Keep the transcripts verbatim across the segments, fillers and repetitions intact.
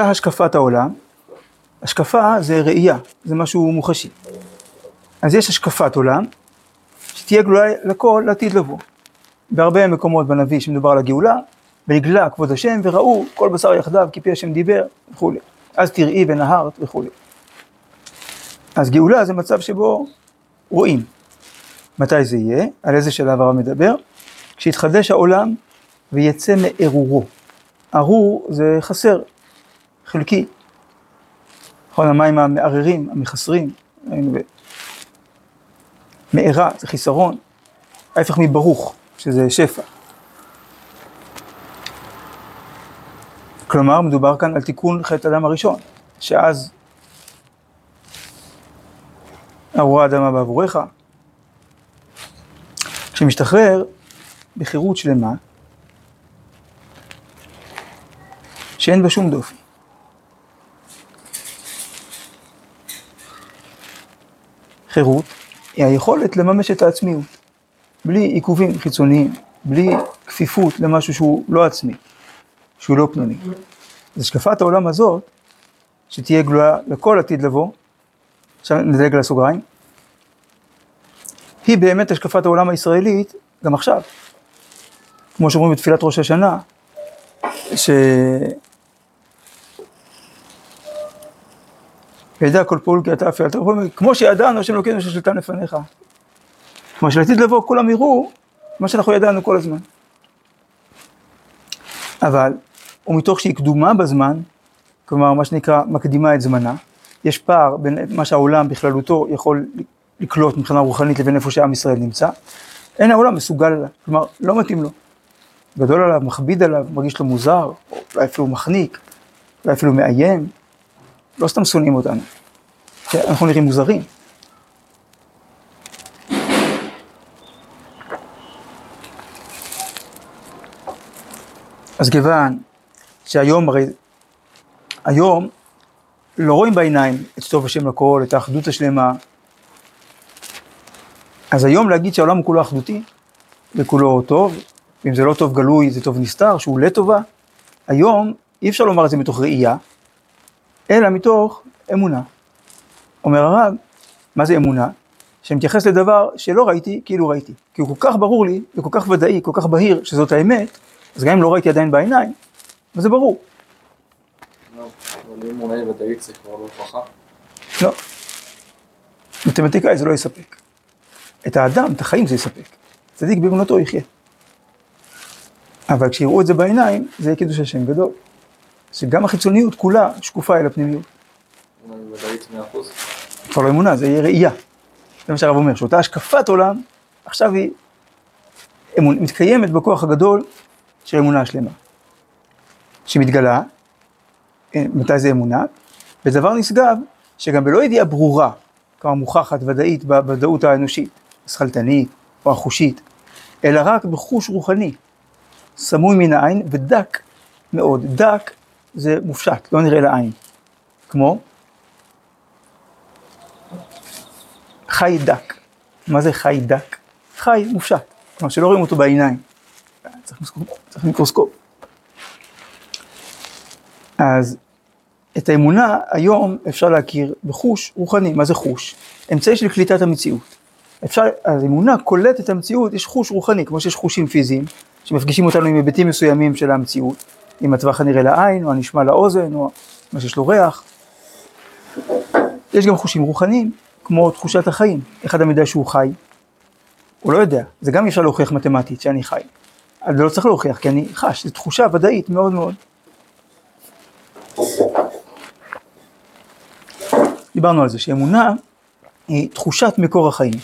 אותה השקפת העולם. השקפה זה ראייה, זה משהו מוחשי. אז יש השקפת עולם, שתהיה גלולה לכל לעתיד לבוא. בהרבה מקומות בנביא שמדובר על הגאולה, ונגלה כבוד השם וראו כל בשר יחדיו כי פי השם דיבר וכו'. אז תראי ונהרת וכו'. אז גאולה זה מצב שבו רואים. מתי זה יהיה? על איזה שלב הרב מדבר? כשיתחדש העולם ויצא מארורו. ארור זה חסר, חלקי. נכון, המים המערערים, המחסרים, מארה זה חיסרון, ההפך מברוך, שזה שפע. כלומר, מדובר כאן על תיקון חטא אדם הראשון, שאז ארורה אדמה בעבורך. כשמשתחרר בחירות שלמה, שאין בה שום דופי. חירות היא היכולת לממש את העצמיות, בלי עיכובים חיצוניים, בלי כפיפות למשהו שהוא לא עצמי, שהוא לא פנימי. אז השקפת העולם הזאת, שתהיה גלויה לכל עתיד לבוא, עכשיו נדלג לסוגריים, היא באמת השקפת העולם הישראלית גם עכשיו. כמו שאומרים בתפילת ראש השנה, ש... ידע כל פעול כי אתה אף יעלת, כמו שידענו, השם לוקחנו ששלטן לפניך. כלומר, שלעתיד לבוא, כולם יראו מה שאנחנו ידענו כל הזמן. אבל, ומתוך שהיא קדומה בזמן, כלומר, מה שנקרא, מקדימה את זמנה, יש פער בין מה שהעולם בכללותו יכול לקלוט מבחינה רוחנית לבין איפה שעם ישראל נמצא, אין העולם מסוגל עליו, כלומר, לא מתאים לו. גדול עליו, מכביד עליו, מרגיש לו מוזר, או אולי אפילו מחניק, אולי אפילו מאיים, לא סתם שונאים אותנו, אנחנו נראים מוזרים. אז כיוון שהיום הרי, היום לא רואים בעיניים את טוב השם לכל, את האחדות השלמה, אז היום להגיד שהעולם הוא כולו אחדותי, וכולו טוב, ואם זה לא טוב גלוי, זה טוב נסתר, שהוא לטובה, היום אי אפשר לומר את זה מתוך ראייה, אלא מתוך אמונה. אומר הרב, מה זה אמונה? שמתייחס לדבר שלא ראיתי, כאילו ראיתי. כי הוא כל כך ברור לי, וכל כך ודאי, כל כך בהיר, שזאת האמת, אז גם אם לא ראיתי עדיין בעיניים, אז זה ברור. לא, אבל אמונה היא ודאית, זה כבר לא הוכחה. לא. מתמטיקאי זה לא יספק. את האדם, את החיים זה יספק. צדיק באמונתו יחיה. אבל כשיראו את זה בעיניים, זה יהיה קידוש השם גדול. שגם החיצוניות כולה שקופה אל הפנימיות. אמונה היא ודאית מאה אחוז. כבר לא אמונה, זה יהיה ראייה. זה מה שהרב אומר, שאותה השקפת עולם, עכשיו היא אמונ... מתקיימת בכוח הגדול של אמונה השלמה. שמתגלה, מתי זה אמונה, בדבר נשגב, שגם בלא ידיעה ברורה, כמה מוכחת ודאית בוודאות האנושית, השכלתנית או החושית, אלא רק בחוש רוחני, סמוי מן העין ודק מאוד, דק, זה מופשט, לא נראה לעין, כמו חי דק. מה זה חי דק? חי מופשט, כלומר שלא רואים אותו בעיניים, צריך מיקרוסקופ, צריך מיקרוסקופ. אז את האמונה היום אפשר להכיר בחוש רוחני. מה זה חוש? אמצעי של קליטת המציאות. אפשר, אז אמונה קולטת את המציאות, יש חוש רוחני, כמו שיש חושים פיזיים, שמפגישים אותנו עם היבטים מסוימים של המציאות, עם הטווח הנראה לעין, או הנשמע לאוזן, או מה שיש לו ריח. יש גם חושים רוחניים, כמו תחושת החיים. אחד המדע שהוא חי, הוא לא יודע. זה גם אפשר להוכיח מתמטית, שאני חי. אבל לא צריך להוכיח, כי אני חש. זו תחושה ודאית מאוד מאוד. דיברנו על זה, שאמונה היא תחושת מקור החיים.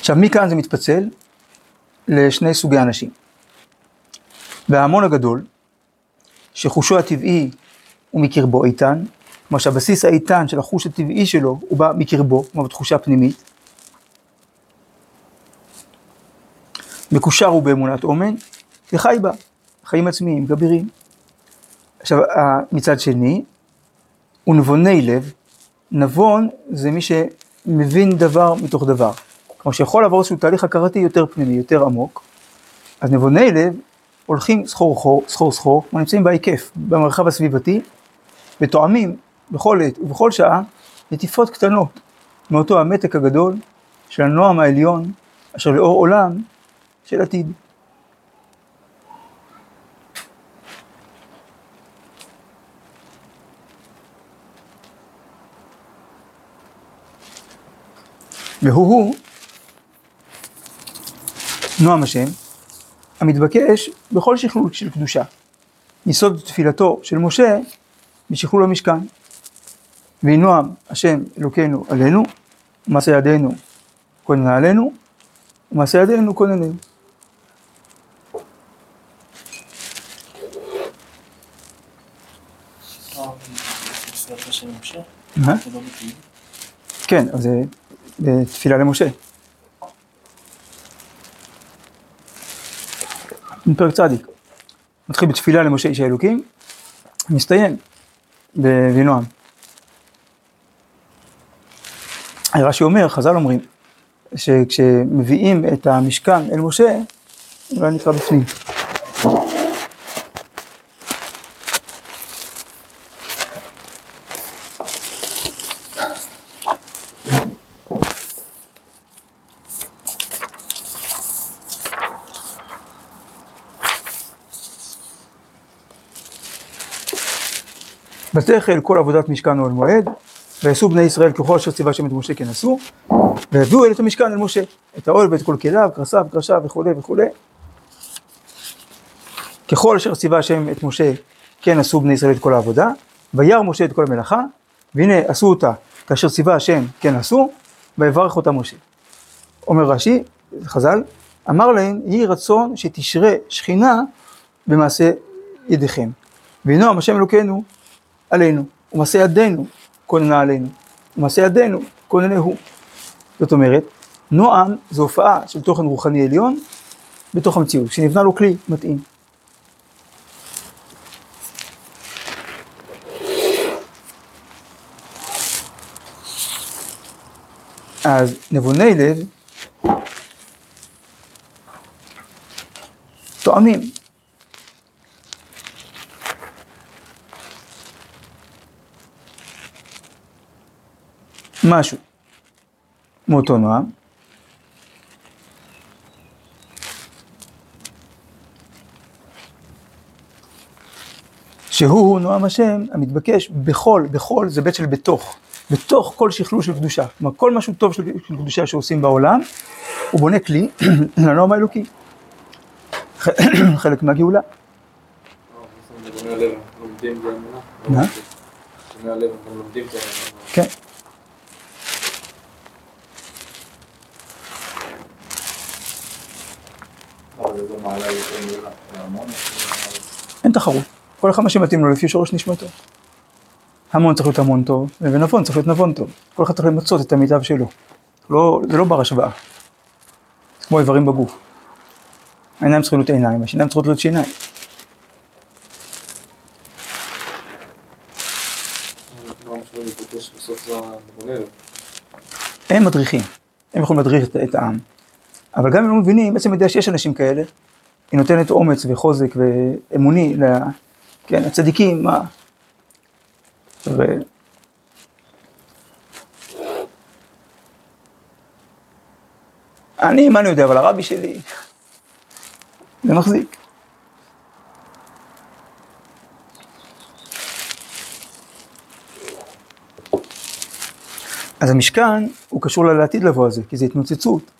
עכשיו, מכאן זה מתפצל לשני סוגי אנשים. וההמון הגדול, שחושו הטבעי הוא מקרבו איתן, כמו שהבסיס האיתן של החוש הטבעי שלו הוא בא מקרבו, כמו בתחושה פנימית. מקושר הוא באמונת אומן, וחי בה, חיים עצמיים, גבירים. עכשיו, מצד שני, הוא נבוני לב. נבון זה מי שמבין דבר מתוך דבר. כמו שיכול לעבור איזשהו תהליך הכרתי יותר פנימי, יותר עמוק. אז נבוני לב, הולכים סחור סחור סחור, ונמצאים בהיקף, במרחב הסביבתי, ותואמים בכל עת ובכל שעה נטיפות קטנות מאותו המתק הגדול של הנועם העליון, אשר לאור עולם של עתיד. והוא הוא נועם השם המתבקש בכל שכלול של קדושה, יסוד תפילתו של משה בשכלול המשכן. וינועם השם אלוקינו עלינו, ומעשה ידינו כוננה עלינו, ומעשה ידינו כונננו. כן, אז זה בתפילה למשה. פרק צדיק. מתחיל בתפילה למשה איש האלוקים, מסתיים בוינועם. רש"י אומר, חז"ל אומרים, שכשמביאים את המשכן אל משה, אולי נקרא בפנים. ותחל כל עבודת משכן אוהל מועד, ועשו בני ישראל ככל אשר ציווה השם את משה כן עשו, והביאו אל את המשכן אל משה, את האוהל ואת כל כליו, כרסיו, קרשיו וכו' וכו'. ככל אשר ציווה השם את משה כן עשו בני ישראל את כל העבודה, וירא משה את כל המלאכה, והנה עשו אותה כאשר ציווה השם כן עשו, ויברך אותה משה. אומר רש"י, חז"ל, אמר להם, יהי רצון שתשרה שכינה במעשה ידיכם, ונועם השם אלוקינו עלינו, ומעשה ידינו כוננה עלינו, ומעשה ידינו כוננהו. זאת אומרת, נועם זו הופעה של תוכן רוחני עליון בתוך המציאות, שנבנה לו כלי מתאים. אז נבוני לב תואמים משהו מאותו נועם, שהוא הוא נועם השם המתבקש בכל, בכל זה בית של בתוך, בתוך כל שכלול של קדושה. כלומר, כל משהו טוב של קדושה שעושים בעולם, הוא בונה כלי לנועם האלוקי, חלק מהגאולה. מה? כן. אין תחרות, כל אחד מה שמתאים לו לפי שורש נשמתו. המון צריך להיות המון טוב, ונבון צריך להיות נבון טוב. כל אחד צריך למצות את המיטב שלו. זה לא בר השוואה. זה כמו איברים בגוף. העיניים צריכים להיות עיניים, השיניים צריכות להיות שיניים. הם מדריכים, הם יכולים להדריך את העם. אבל גם אם לא מבינים, בעצם יודע שיש אנשים כאלה, היא נותנת אומץ וחוזק ואמוני לצדיקים, מה? ו... אני, מה אני יודע, אבל הרבי שלי, זה מחזיק. אז המשכן הוא קשור לעתיד לבוא הזה, כי זה התנוצצות.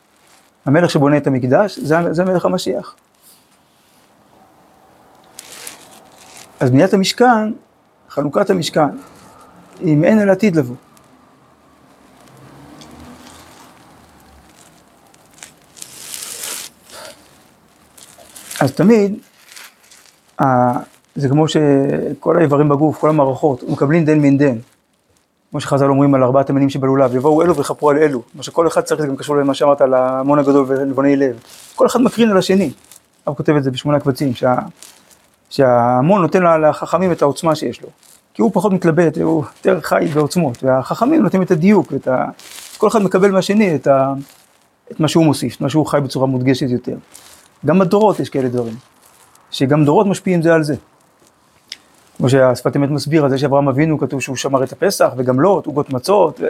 המלך שבונה את המקדש, זה, זה המלך המשיח. אז בניית המשכן, חנוכת המשכן, היא מעין אל עתיד לבוא. אז תמיד, זה כמו שכל האיברים בגוף, כל המערכות, מקבלים דן מן דן. כמו שחז"ל אומרים על ארבעת המינים שבלולב, יבואו אלו ויכפרו על אלו. מה שכל אחד צריך, זה גם קשור למה שאמרת על המון הגדול ולבוני לב. כל אחד מקרין על השני. הרב כותב את זה בשמונה קבצים, שה... שההמון נותן לחכמים את העוצמה שיש לו. כי הוא פחות מתלבט, הוא יותר חי בעוצמות. והחכמים נותנים את הדיוק, את ה... כל אחד מקבל מהשני את, ה... את מה שהוא מוסיף, את מה שהוא חי בצורה מודגשת יותר. גם בדורות יש כאלה דברים. שגם דורות משפיעים זה על זה. כמו שהשפת אמת מסביר, על זה שאברהם אבינו כתוב שהוא שמר את הפסח, וגם לא, תוגות מצות,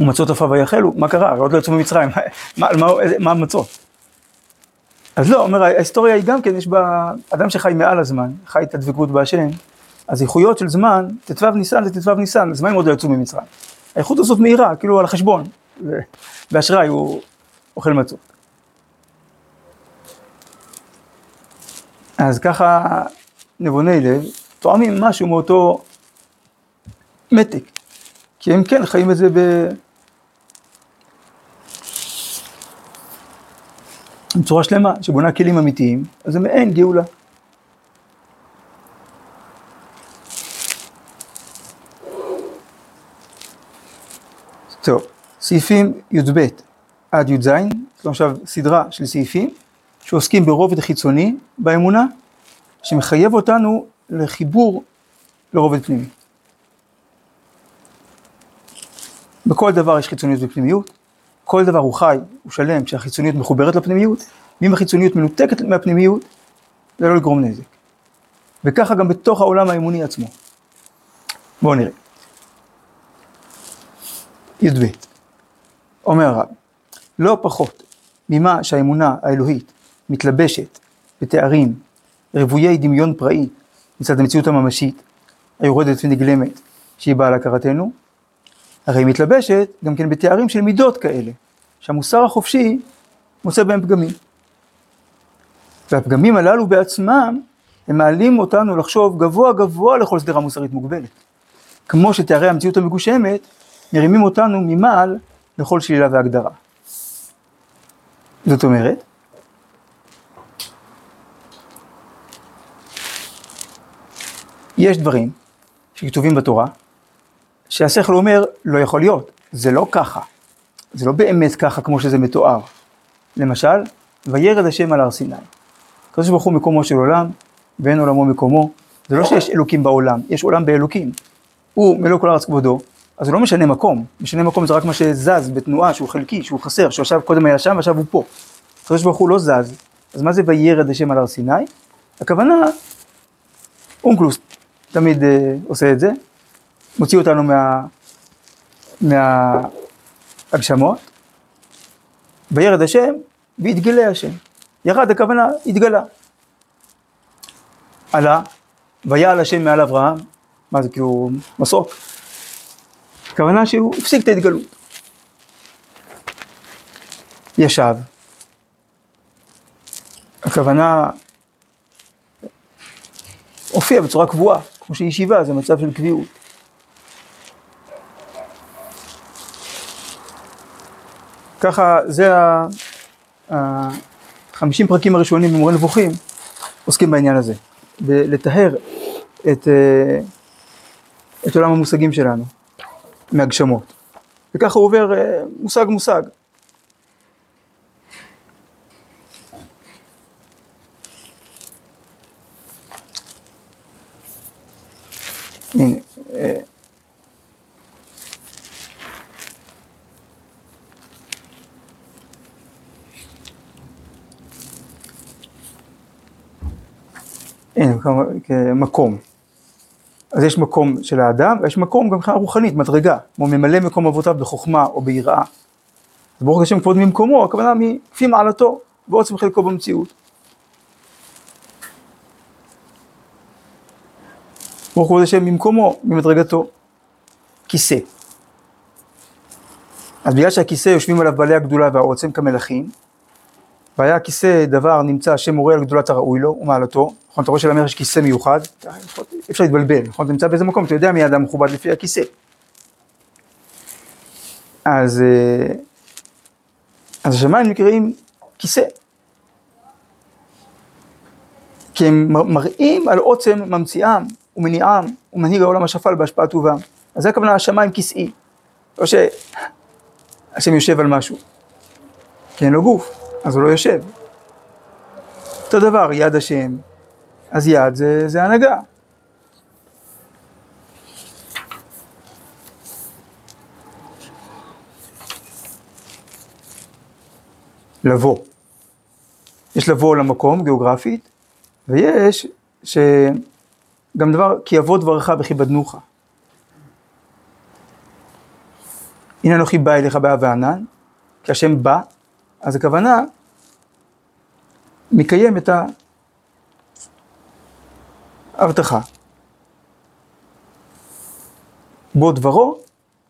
ומצות עפיו יאכלו, מה קרה? עוד לא יצאו ממצרים, מה, מה, מה המצות? אז לא, אומר, ההיסטוריה היא גם כן, יש בה אדם שחי מעל הזמן, חי את הדבקות בהשם, אז איכויות של זמן, תתבב ניסן, זה תתבב ניסן, אז מה אם עוד לא יצאו ממצרים? האיכות הזאת מהירה, כאילו על החשבון, ובאשראי הוא אוכל מצות. אז ככה נבוני לב, תואמים משהו מאותו מתק, כי הם כן חיים את זה ב... בצורה שלמה, שבונה כלים אמיתיים, אז זה מעין גאולה. טוב, סעיפים י"ב עד י"ז, זאת עכשיו סדרה של סעיפים, שעוסקים ברובד חיצוני באמונה, שמחייב אותנו לחיבור לרובד פנימי. בכל דבר יש חיצוניות ופנימיות, כל דבר הוא חי, הוא שלם, כשהחיצוניות מחוברת לפנימיות, ואם החיצוניות מנותקת מהפנימיות, זה לא לגרום נזק. וככה גם בתוך העולם האמוני עצמו. בואו נראה. י"ב, אומר הרב, לא פחות ממה שהאמונה האלוהית מתלבשת בתארים רבויי דמיון פראי מצד המציאות הממשית, היורדת ונגלמת שהיא באה להכרתנו, הרי היא מתלבשת גם כן בתארים של מידות כאלה, שהמוסר החופשי מוצא בהם פגמים. והפגמים הללו בעצמם, הם מעלים אותנו לחשוב גבוה גבוה לכל סדרה מוסרית מוגבלת. כמו שתארי המציאות המגושמת, מרימים אותנו ממעל לכל שלילה והגדרה. זאת אומרת, יש דברים שכתובים בתורה, שהשכל אומר, לא יכול להיות, זה לא ככה, זה לא באמת ככה כמו שזה מתואר. למשל, וירד השם על הר סיני. הקדוש ברוך הוא מקומו של עולם, ואין עולמו מקומו, זה לא שיש אלוקים בעולם, יש עולם באלוקים. הוא מלוא כל הארץ כבודו, אז הוא לא משנה מקום, משנה מקום זה רק מה שזז בתנועה, שהוא חלקי, שהוא חסר, שעכשיו קודם היה שם, עכשיו הוא פה. הקדוש ברוך הוא לא זז, אז מה זה וירד השם על הר סיני? הכוונה, אונקלוס תמיד אה, עושה את זה, מוציא אותנו מה, מהגשמות, וירד השם, והתגלה השם. ירד הכוונה, התגלה. עלה, ויעל השם מעל אברהם, מה זה כאילו מסוק? הכוונה שהוא הפסיק את ההתגלות. ישב. הכוונה הופיע בצורה קבועה, כמו שישיבה, זה מצב של קביעות. ככה זה החמישים פרקים הראשונים במורה נבוכים עוסקים בעניין הזה, ולטהר את, את עולם המושגים שלנו, מהגשמות. וככה הוא עובר מושג מושג. הנה, כמקום. אז יש מקום של האדם, ויש מקום גם מבחינה רוחנית, מדרגה, כמו ממלא מקום אבותיו בחוכמה או ביראה. אז ברוך השם כבוד ממקומו, הכוונה מכפי מעלתו, ועוצם חלקו במציאות. ברוך כבוד השם ממקומו, ממדרגתו, כיסא. אז בגלל שהכיסא יושבים עליו בעלי הגדולה והעוצם כמלכים, והיה כיסא דבר נמצא שמורה על גדולת הראוי לו ומעלתו, נכון, אתה רואה שלמלך יש כיסא מיוחד, אפשר להתבלבל, נכון, אתה נמצא באיזה מקום, אתה יודע מי האדם מכובד לפי הכיסא. אז, אז השמיים נקראים כיסא, כי הם מראים על עוצם ממציאם ומניעם ומנהיג העולם השפל בהשפעה טובה. אז זה הכוונה השמיים כיסאי, לא שהשם יושב על משהו, כי אין לו גוף. אז הוא לא יושב. אותו דבר, יד השם, אז יד זה, זה הנהגה. לבוא. יש לבוא למקום גיאוגרפית, ויש שגם דבר, כי יבוא דברך וכיבדנוך. הנה אנוכי בא אליך באה וענן, כי השם בא, אז הכוונה מקיים את ההבטחה. בו דברו,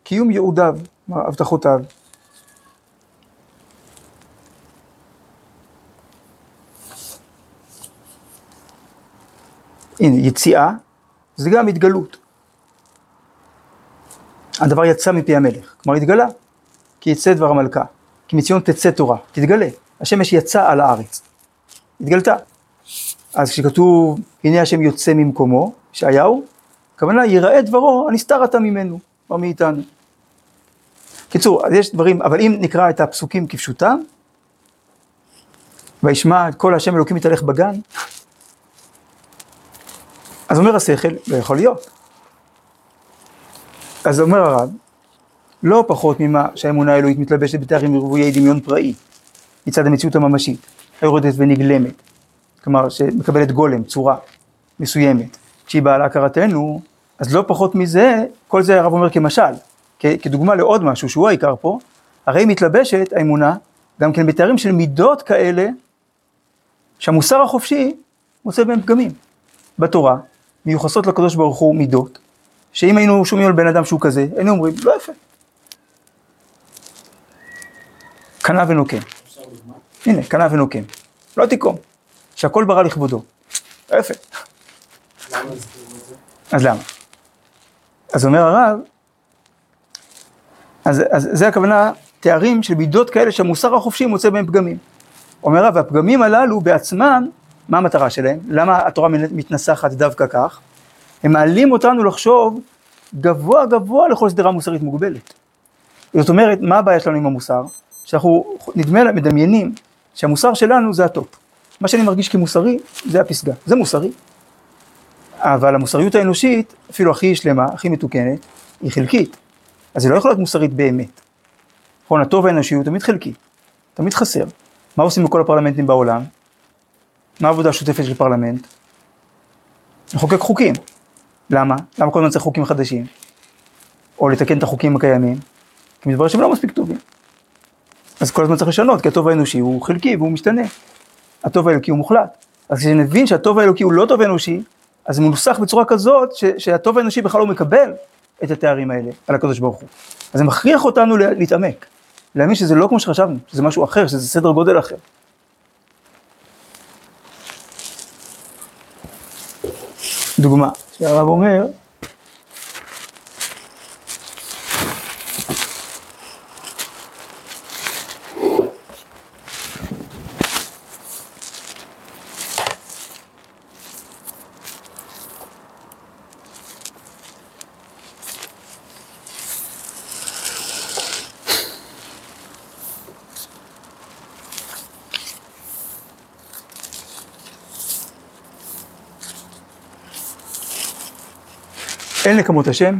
קיום יעודיו, הבטחותיו. הנה, יציאה, זה גם התגלות. הדבר יצא מפי המלך, כלומר התגלה, כי יצא דבר המלכה, כי מציון תצא תורה, תתגלה, השמש יצא על הארץ, התגלתה. אז כשכתוב, הנה השם יוצא ממקומו, ישעיהו, הכוונה ייראה דברו, הנסתר אתה ממנו, או מאיתנו. קיצור, אז יש דברים, אבל אם נקרא את הפסוקים כפשוטם, וישמע את כל השם אלוקים מתהלך בגן, אז אומר השכל, לא יכול להיות. אז אומר הרב, לא פחות ממה שהאמונה האלוהית מתלבשת בתארים רוויי דמיון פראי, מצד המציאות הממשית, היורדת ונגלמת, כלומר שמקבלת גולם, צורה מסוימת, כשהיא באה להכרתנו, אז לא פחות מזה, כל זה הרב אומר כמשל, כ- כדוגמה לעוד משהו שהוא העיקר פה, הרי מתלבשת האמונה, גם כן בתארים של מידות כאלה, שהמוסר החופשי מוצא בהם פגמים. בתורה, מיוחסות לקדוש ברוך הוא מידות, שאם היינו שומעים על בן אדם שהוא כזה, היינו אומרים, לא יפה. קנה ונוקם. הנה, קנה ונוקם. לא תיקום. שהכל ברא לכבודו. לא יפה. אז למה? אז אומר הרב, אז, אז זה הכוונה, תארים של מידות כאלה שהמוסר החופשי מוצא בהם פגמים. אומר הרב, הפגמים הללו בעצמם, מה המטרה שלהם? למה התורה מתנסחת דווקא כך? הם מעלים אותנו לחשוב גבוה גבוה לכל סדרה מוסרית מוגבלת. זאת אומרת, מה הבעיה שלנו עם המוסר? שאנחנו נדמה, מדמיינים שהמוסר שלנו זה הטופ. מה שאני מרגיש כמוסרי זה הפסגה, זה מוסרי. אבל המוסריות האנושית, אפילו הכי שלמה, הכי מתוקנת, היא חלקית. אז היא לא יכולה להיות מוסרית באמת. נכון, הטוב האנושי הוא תמיד חלקי, תמיד חסר. מה עושים בכל הפרלמנטים בעולם? מה העבודה השותפת של פרלמנט? לחוקק חוקים. למה? למה כל הזמן צריך חוקים חדשים? או לתקן את החוקים הקיימים? כי מדבר שהם לא מספיק טובים. אז כל הזמן צריך לשנות, כי הטוב האנושי הוא חלקי והוא משתנה. הטוב האלוקי הוא מוחלט. אז כשנבין שהטוב האלוקי הוא לא טוב האנושי, אז הוא מנוסח בצורה כזאת ש- שהטוב האנושי בכלל לא מקבל את התארים האלה על הקדוש ברוך הוא. אז זה מכריח אותנו לה- להתעמק. להאמין שזה לא כמו שחשבנו, שזה משהו אחר, שזה סדר גודל אחר. דוגמה, שהרב אומר, אין לקמות השם,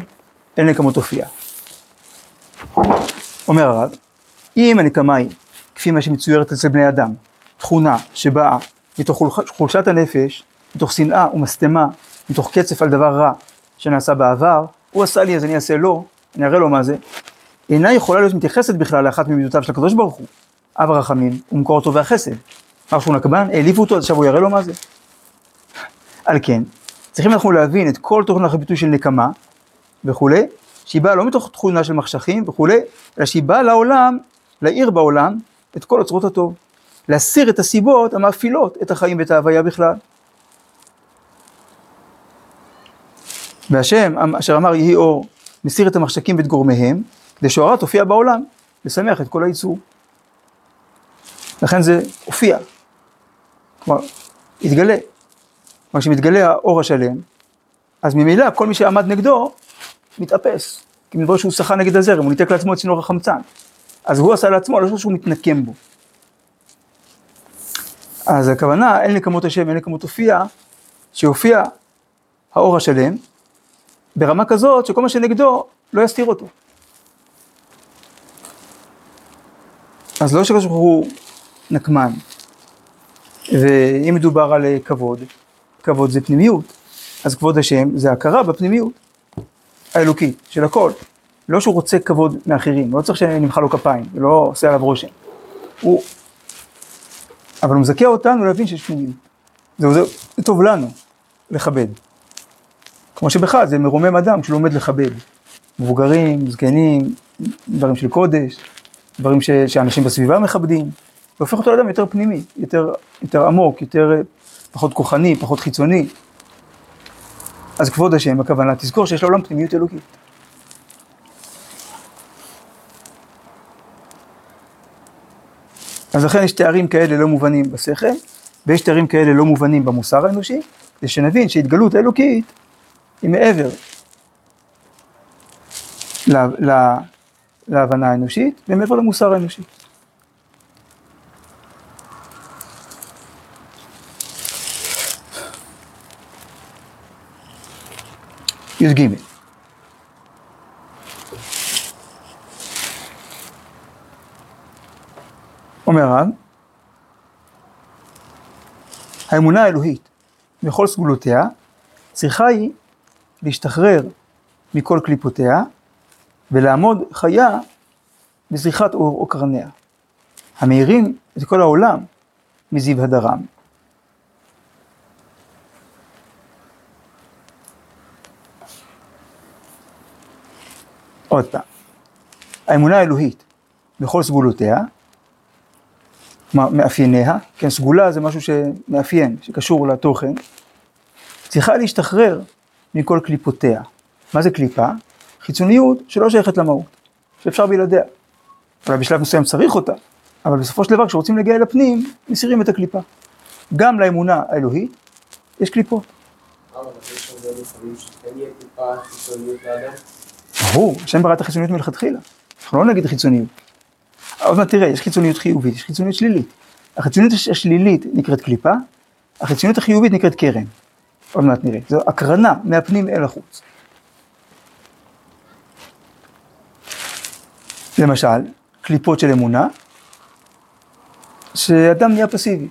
אין לקמות הופיעה. אומר הרב, אם הנקמה היא, כפי מה שמצוירת אצל בני אדם, תכונה שבאה מתוך חולשת הנפש, מתוך שנאה ומסתמה, מתוך קצף על דבר רע שנעשה בעבר, הוא עשה לי אז אני אעשה לו, אני אראה לו מה זה, אינה יכולה להיות מתייחסת בכלל לאחת ממידותיו של הקדוש ברוך הוא, אב הרחמים ומקור אותו והחסד. אמר שהוא נקמן, העליבו אותו, אז עכשיו הוא יראה לו מה זה. על כן, צריכים אנחנו להבין את כל תוכן הביטוי של נקמה וכו', שהיא באה לא מתוך תכונה של מחשכים וכו', אלא שהיא באה לעולם, לעיר בעולם, את כל אוצרות הטוב. להסיר את הסיבות המאפילות את החיים ואת ההוויה בכלל. והשם, אשר אמר יהי אור, מסיר את המחשכים ואת גורמיהם, כדי שהאורה תופיע בעולם, לשמח את כל הייצור. לכן זה הופיע. כלומר, התגלה. כלומר, כשמתגלה האור השלם, אז ממילא כל מי שעמד נגדו, מתאפס. כי מדבר שהוא שחה נגד הזרם, הוא ניתק לעצמו את צינור החמצן. אז הוא עשה לעצמו, לא שהוא מתנקם בו. אז הכוונה, אין לקמות השם, אין לקמות הופיע, שהופיע האור השלם, ברמה כזאת שכל מה שנגדו לא יסתיר אותו. אז לא שכשהו נקמן, ואם מדובר על כבוד, כבוד זה פנימיות, אז כבוד השם זה הכרה בפנימיות האלוקית של הכל. לא שהוא רוצה כבוד מאחרים, לא צריך שנמחא לו כפיים, לא עושה עליו רושם. הוא... אבל הוא מזכה אותנו להבין שיש פנימיות. זה, זה, זה טוב לנו לכבד. כמו שבכלל זה מרומם אדם כשהוא עומד לכבד. מבוגרים, זקנים, דברים של קודש, דברים ש, שאנשים בסביבה מכבדים. זה הופך אותו לאדם יותר פנימי, יותר, יותר עמוק, יותר פחות כוחני, פחות חיצוני. אז כבוד השם, הכוונה, תזכור שיש לעולם פנימיות אלוקית. אז לכן יש תארים כאלה לא מובנים בשכל, ויש תארים כאלה לא מובנים במוסר האנושי, כדי שנבין שהתגלות האלוקית היא מעבר לה, לה, להבנה האנושית, ומעבר למוסר האנושי. י' ג' אומר הרב, האמונה האלוהית בכל סגולותיה צריכה היא להשתחרר מכל קליפותיה ולעמוד חיה בזריחת אור או קרניה, המאירים את כל העולם מזיו הדרם. עוד פעם, האמונה האלוהית בכל סגולותיה, מאפייניה, כן, סגולה זה משהו שמאפיין, שקשור לתוכן, צריכה להשתחרר מכל קליפותיה. מה זה קליפה? חיצוניות שלא שייכת למהות, שאפשר בלעדיה. אבל בשלב מסוים צריך אותה, אבל בסופו של דבר, כשרוצים להגיע אל הפנים, מסירים את הקליפה. גם לאמונה האלוהית יש קליפות. אבל יש הרבה לפעמים שכן יהיה קליפה חיצוניות לאדם? ברור, השם ברא את החיצוניות מלכתחילה. אנחנו לא נגיד חיצוניות. עוד מעט תראה, יש חיצוניות חיובית, יש חיצוניות שלילית. החיצוניות השלילית נקראת קליפה, החיצוניות החיובית נקראת קרן. עוד מעט נראה, זו הקרנה מהפנים אל החוץ. למשל, קליפות של אמונה, שאדם נהיה פסיבי,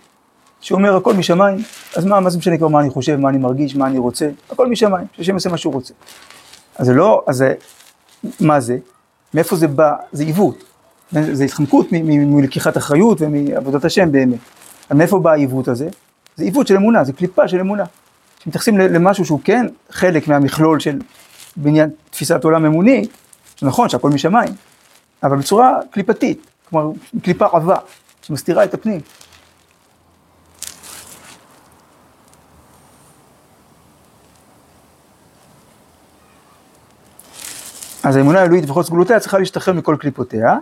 שאומר הכל משמיים, אז מה, מה זה משנה כבר מה אני חושב, מה אני מרגיש, מה אני רוצה, הכל משמיים, שהשם עושה מה שהוא רוצה. אז זה לא, אז זה, מה זה? מאיפה זה בא? זה עיוות. זה התחמקות מלקיחת אחריות ומעבודת השם באמת. אז מאיפה בא העיוות הזה? זה עיוות של אמונה, זה קליפה של אמונה. כשמתייחסים למשהו שהוא כן חלק מהמכלול של בניין תפיסת עולם אמונית, שנכון שהכל משמיים, אבל בצורה קליפתית, כלומר קליפה עבה, שמסתירה את הפנים. אז האמונה האלוהית וכל סגולותיה צריכה להשתחרר מכל קליפותיה,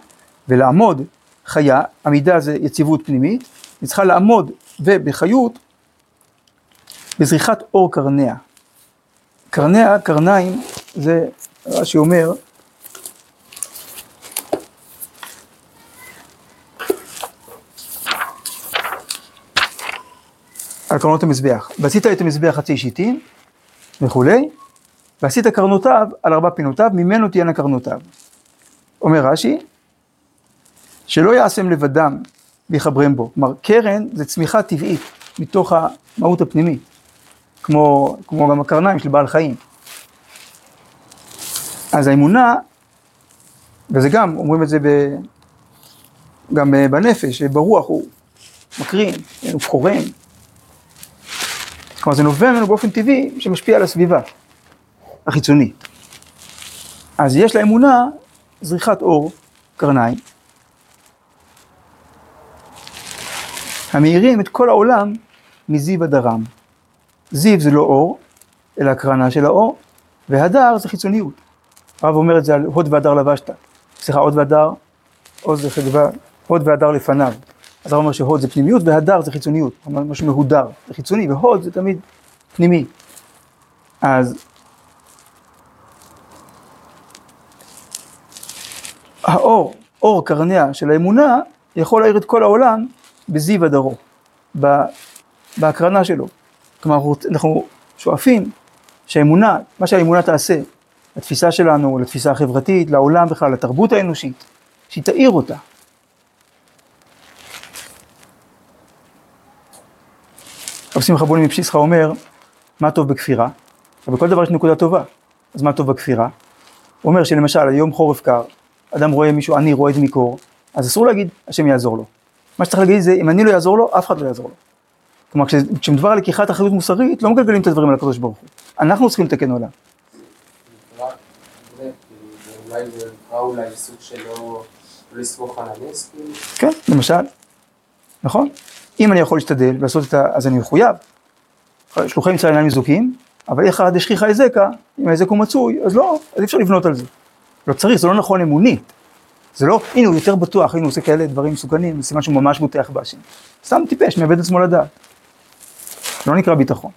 ולעמוד חיה, עמידה זה יציבות פנימית, היא צריכה לעמוד ובחיות, בזריחת אור קרניה. קרניה, קרניים, זה מה שאומר, על קרנות המזבח. ועשית את המזבח חצי שיטים, וכולי, ועשית קרנותיו על ארבע פינותיו, ממנו תהיינה קרנותיו. אומר רש"י, שלא יעשם לבדם ויחברם בו. כלומר, קרן זה צמיחה טבעית מתוך המהות הפנימית, כמו, כמו גם הקרניים של בעל חיים. אז האמונה, וזה גם, אומרים את זה ב, גם בנפש, ברוח הוא מקרין, הוא בחורם. כלומר, זה נובע ממנו באופן טבעי שמשפיע על הסביבה החיצונית. אז יש לאמונה זריחת אור קרניים, המאירים את כל העולם מזיו הדרם. זיו זה לא אור, אלא הקרנה של האור, והדר זה חיצוניות. הרב אומר את זה על הוד והדר לבשת. סליחה, הוד והדר, עוז זה חדווה, הוד והדר לפניו. אז הרב אומר שהוד זה פנימיות והדר זה חיצוניות. משהו מהודר, זה חיצוני, והוד זה תמיד פנימי. אז האור, אור קרניה של האמונה, יכול להאיר את כל העולם, בזיו הדרו, בהקרנה שלו. כלומר, אנחנו שואפים שהאמונה, מה שהאמונה תעשה, לתפיסה שלנו, לתפיסה החברתית, לעולם בכלל, לתרבות האנושית, שהיא תאיר אותה. רב שמחה בונים מפשיסחה אומר, מה טוב בכפירה? אבל בכל דבר יש נקודה טובה. אז מה טוב בכפירה? הוא אומר שלמשל, היום חורף קר, אדם רואה מישהו, אני רואה את מקור, אז אסור להגיד, השם יעזור לו. מה שצריך להגיד זה, אם אני לא יעזור לו, אף אחד לא יעזור לו. כלומר, כשמדבר על לקיחת אחריות מוסרית, לא מגלגלים את הדברים על הקדוש ברוך הוא. אנחנו צריכים לתקן עולם. אולי ראו לעיסוק שלא לסמוך על הנס? כן, למשל. נכון? אם אני יכול להשתדל ולעשות את ה... אז אני מחויב. שלוחי מצא לעניין מזוקים, אבל איך עד השכיחה איזקה, אם האיזק הוא מצוי, אז לא, אז אי אפשר לבנות על זה. לא צריך, זה לא נכון אמונית. זה לא, הנה הוא יותר בטוח, הנה הוא עושה כאלה דברים מסוכנים, סימן שהוא ממש בוטח באשים. סתם טיפש, מעבד את עצמו לדעת. לא נקרא ביטחון.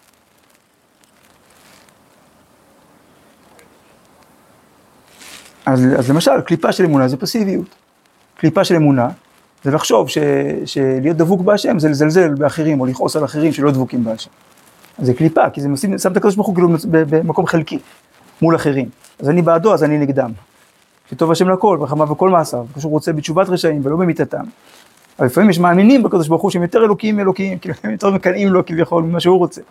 אז, אז למשל, קליפה של אמונה זה פסיביות. קליפה של אמונה זה לחשוב ש, שלהיות דבוק בהשם זה לזלזל באחרים, או לכעוס על אחרים שלא דבוקים בהשם. אז זה קליפה, כי זה משים, שם את הקדוש ברוך הוא כאילו במקום חלקי, מול אחרים. אז אני בעדו, אז אני נגדם. שטוב השם לכל, רחמה וכל מעשיו, כשהוא רוצה בתשובת רשעים ולא במיתתם. אבל לפעמים יש מאמינים בקדוש ברוך הוא שהם יותר אלוקים אלוקים, כאילו הם יותר מקנאים לו כביכול ממה שהוא רוצה.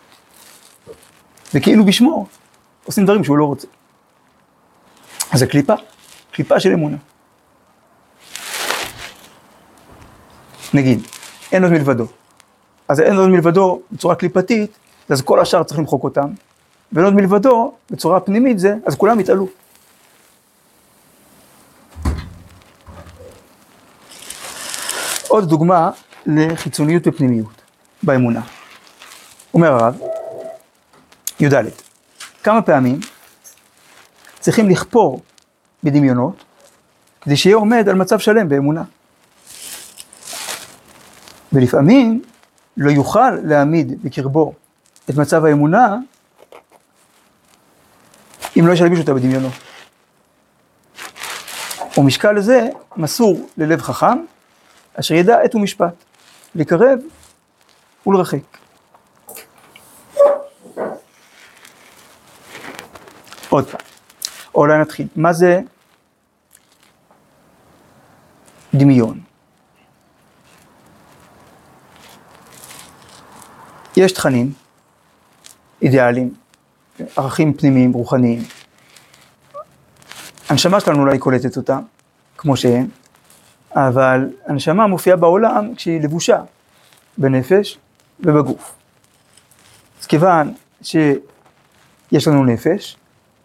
וכאילו בשמו, עושים דברים שהוא לא רוצה. אז זה קליפה, קליפה של אמונה. נגיד, אין עוד מלבדו. אז אין עוד מלבדו בצורה קליפתית, אז כל השאר צריך למחוק אותם, ואין עוד מלבדו בצורה פנימית זה, אז כולם יתעלו. עוד דוגמה לחיצוניות ופנימיות באמונה. אומר הרב, יהודה לת, כמה פעמים צריכים לכפור בדמיונות, כדי שיהיה עומד על מצב שלם באמונה. ולפעמים לא יוכל להעמיד בקרבו את מצב האמונה, אם לא ישלביש אותה בדמיונות. ומשקל הזה מסור ללב חכם, אשר ידע עת ומשפט, לקרב ולרחק. עוד פעם. או אולי נתחיל, מה זה דמיון? יש תכנים אידיאליים, ערכים פנימיים, רוחניים. הנשמה שלנו אולי קולטת אותה, כמו שהם, אבל הנשמה מופיעה בעולם כשהיא לבושה בנפש ובגוף. אז כיוון שיש לנו נפש,